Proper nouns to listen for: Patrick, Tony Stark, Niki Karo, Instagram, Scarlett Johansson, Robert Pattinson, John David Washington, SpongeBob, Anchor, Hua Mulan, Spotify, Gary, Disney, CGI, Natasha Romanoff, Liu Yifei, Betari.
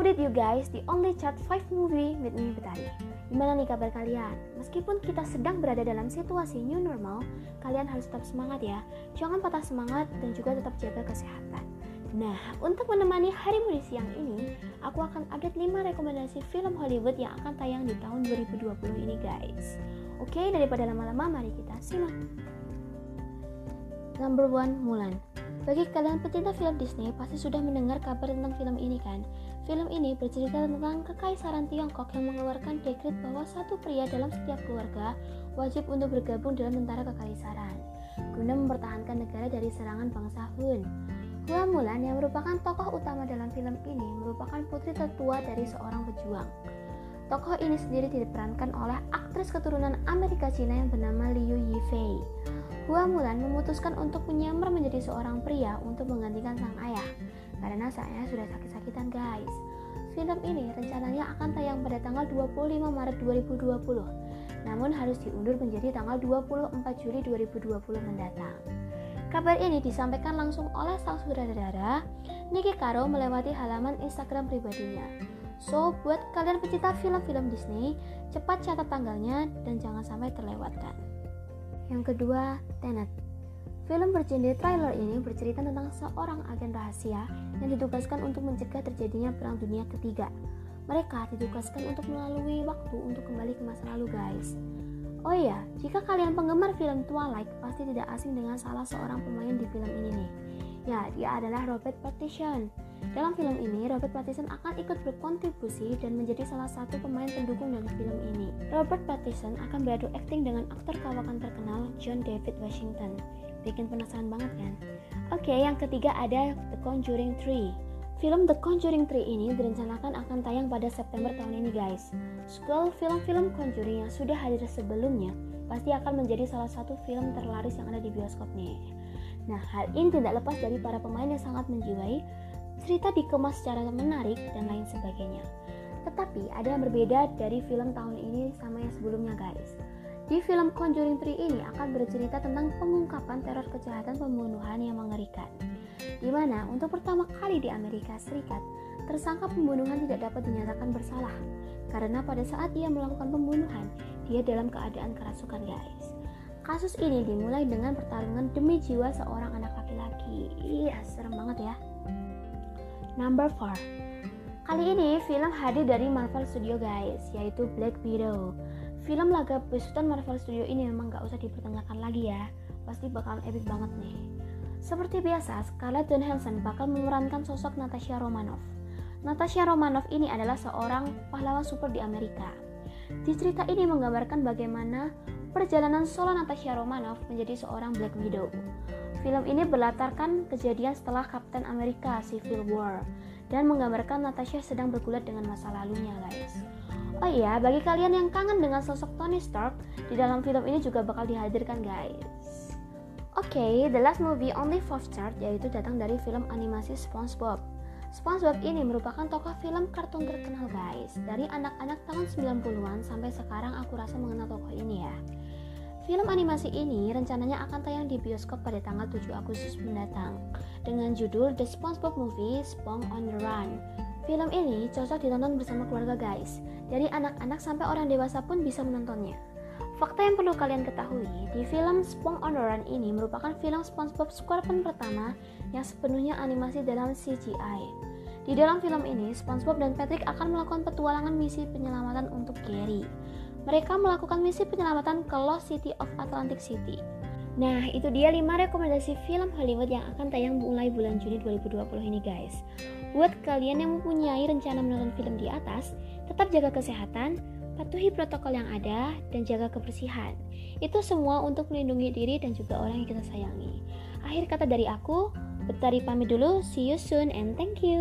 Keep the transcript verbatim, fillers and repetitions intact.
How did you guys, the only chat five movie with me Betari. Gimana nih kabar kalian? Meskipun kita sedang berada dalam situasi new normal, kalian harus tetap semangat ya. Jangan patah semangat dan juga tetap jaga kesehatan. Nah, untuk menemani harimu di siang ini, aku akan update lima rekomendasi film Hollywood yang akan tayang di tahun dua ribu dua puluh ini guys. Oke, daripada lama-lama mari kita simak. Number one, Mulan. Bagi kalian pecinta film Disney, pasti sudah mendengar kabar tentang film ini kan? Film ini bercerita tentang kekaisaran Tiongkok yang mengeluarkan dekret bahwa satu pria dalam setiap keluarga wajib untuk bergabung dalam tentara kekaisaran guna mempertahankan negara dari serangan bangsa Hun. Hua Mulan yang merupakan tokoh utama dalam film ini merupakan putri tertua dari seorang pejuang. Tokoh ini sendiri diperankan oleh aktris keturunan Amerika Cina yang bernama Liu Yifei. Hua Mulan memutuskan untuk menyamar menjadi seorang pria untuk menggantikan sang ayah karena sang ayah sudah sakit-sakitan guys. Film ini rencananya akan tayang pada tanggal dua puluh lima Maret dua ribu dua puluh, namun harus diundur menjadi tanggal dua puluh empat Juli dua ribu dua puluh mendatang. Kabar ini disampaikan langsung oleh sang sutradara Niki Karo melewati halaman Instagram pribadinya. So, buat kalian pecinta film-film Disney, cepat catat tanggalnya dan jangan sampai terlewatkan. Yang kedua, Tenet. Film bergenre trailer ini bercerita tentang seorang agen rahasia yang ditugaskan untuk mencegah terjadinya perang dunia ketiga. Mereka ditugaskan untuk melalui waktu untuk kembali ke masa lalu guys. Oh iya, jika kalian penggemar film Twilight, pasti tidak asing dengan salah seorang pemain di film ini nih. Ya, dia adalah Robert Pattinson. Dalam film ini, Robert Pattinson akan ikut berkontribusi dan menjadi salah satu pemain pendukung dalam film ini. Robert Pattinson akan beradu akting dengan aktor kawakan terkenal John David Washington. Bikin penasaran banget kan? Oke, yang ketiga ada The Conjuring tiga. Film The Conjuring tiga ini direncanakan akan tayang pada September tahun ini guys. Sequel film-film Conjuring yang sudah hadir sebelumnya pasti akan menjadi salah satu film terlaris yang ada di bioskop nih. Nah, hal ini tidak lepas dari para pemain yang sangat menjiwai. Cerita dikemas secara menarik dan lain sebagainya. Tetapi ada yang berbeda dari film tahun ini sama yang sebelumnya guys. Di film Conjuring tiga ini akan bercerita tentang pengungkapan teror kejahatan pembunuhan yang mengerikan, di mana untuk pertama kali di Amerika Serikat, tersangka pembunuhan tidak dapat dinyatakan bersalah karena pada saat ia melakukan pembunuhan, dia dalam keadaan kerasukan guys. Kasus ini dimulai dengan pertarungan demi jiwa seorang anak laki-laki. Iya, serem banget ya. Number four. Kali ini film hadir dari Marvel Studio guys, yaitu Black Widow. Film laga besutan Marvel Studio ini memang gak usah dipertanyakan lagi ya, pasti bakalan epic banget nih. Seperti biasa, Scarlett Johansson bakal memerankan sosok Natasha Romanoff. Natasha Romanoff ini adalah seorang pahlawan super di Amerika. Di cerita ini menggambarkan bagaimana perjalanan solo Natasha Romanoff menjadi seorang Black Widow. Film ini berlatarkan kejadian setelah Kapten Amerika Civil War dan menggambarkan Natasha sedang bergulat dengan masa lalunya guys. Oh iya, bagi kalian yang kangen dengan sosok Tony Stark, di dalam film ini juga bakal dihadirkan guys. Oke, okay, the last movie on the fourth chart yaitu datang dari film animasi SpongeBob. SpongeBob ini merupakan tokoh film kartun terkenal guys. Dari anak-anak tahun sembilan puluhan sampai sekarang aku rasa mengenal tokoh ini ya. Film animasi ini rencananya akan tayang di bioskop pada tanggal tujuh Agustus mendatang dengan judul The SpongeBob Movie: Spong on the Run. Film ini cocok ditonton bersama keluarga guys. Dari anak-anak sampai orang dewasa pun bisa menontonnya. Fakta yang perlu kalian ketahui, di film Spong on the Run ini merupakan film SpongeBob SquarePants pertama yang sepenuhnya animasi dalam C G I. Di dalam film ini, SpongeBob dan Patrick akan melakukan petualangan misi penyelamatan untuk Gary. Mereka melakukan misi penyelamatan ke Lost City of Atlantic City. Nah, itu dia lima rekomendasi film Hollywood yang akan tayang mulai bulan Juni dua ribu dua puluh ini guys. Buat kalian yang mempunyai rencana menonton film di atas, tetap jaga kesehatan, patuhi protokol yang ada, dan jaga kebersihan. Itu semua untuk melindungi diri dan juga orang yang kita sayangi. Akhir kata dari aku, Betari pamit dulu, see you soon and thank you.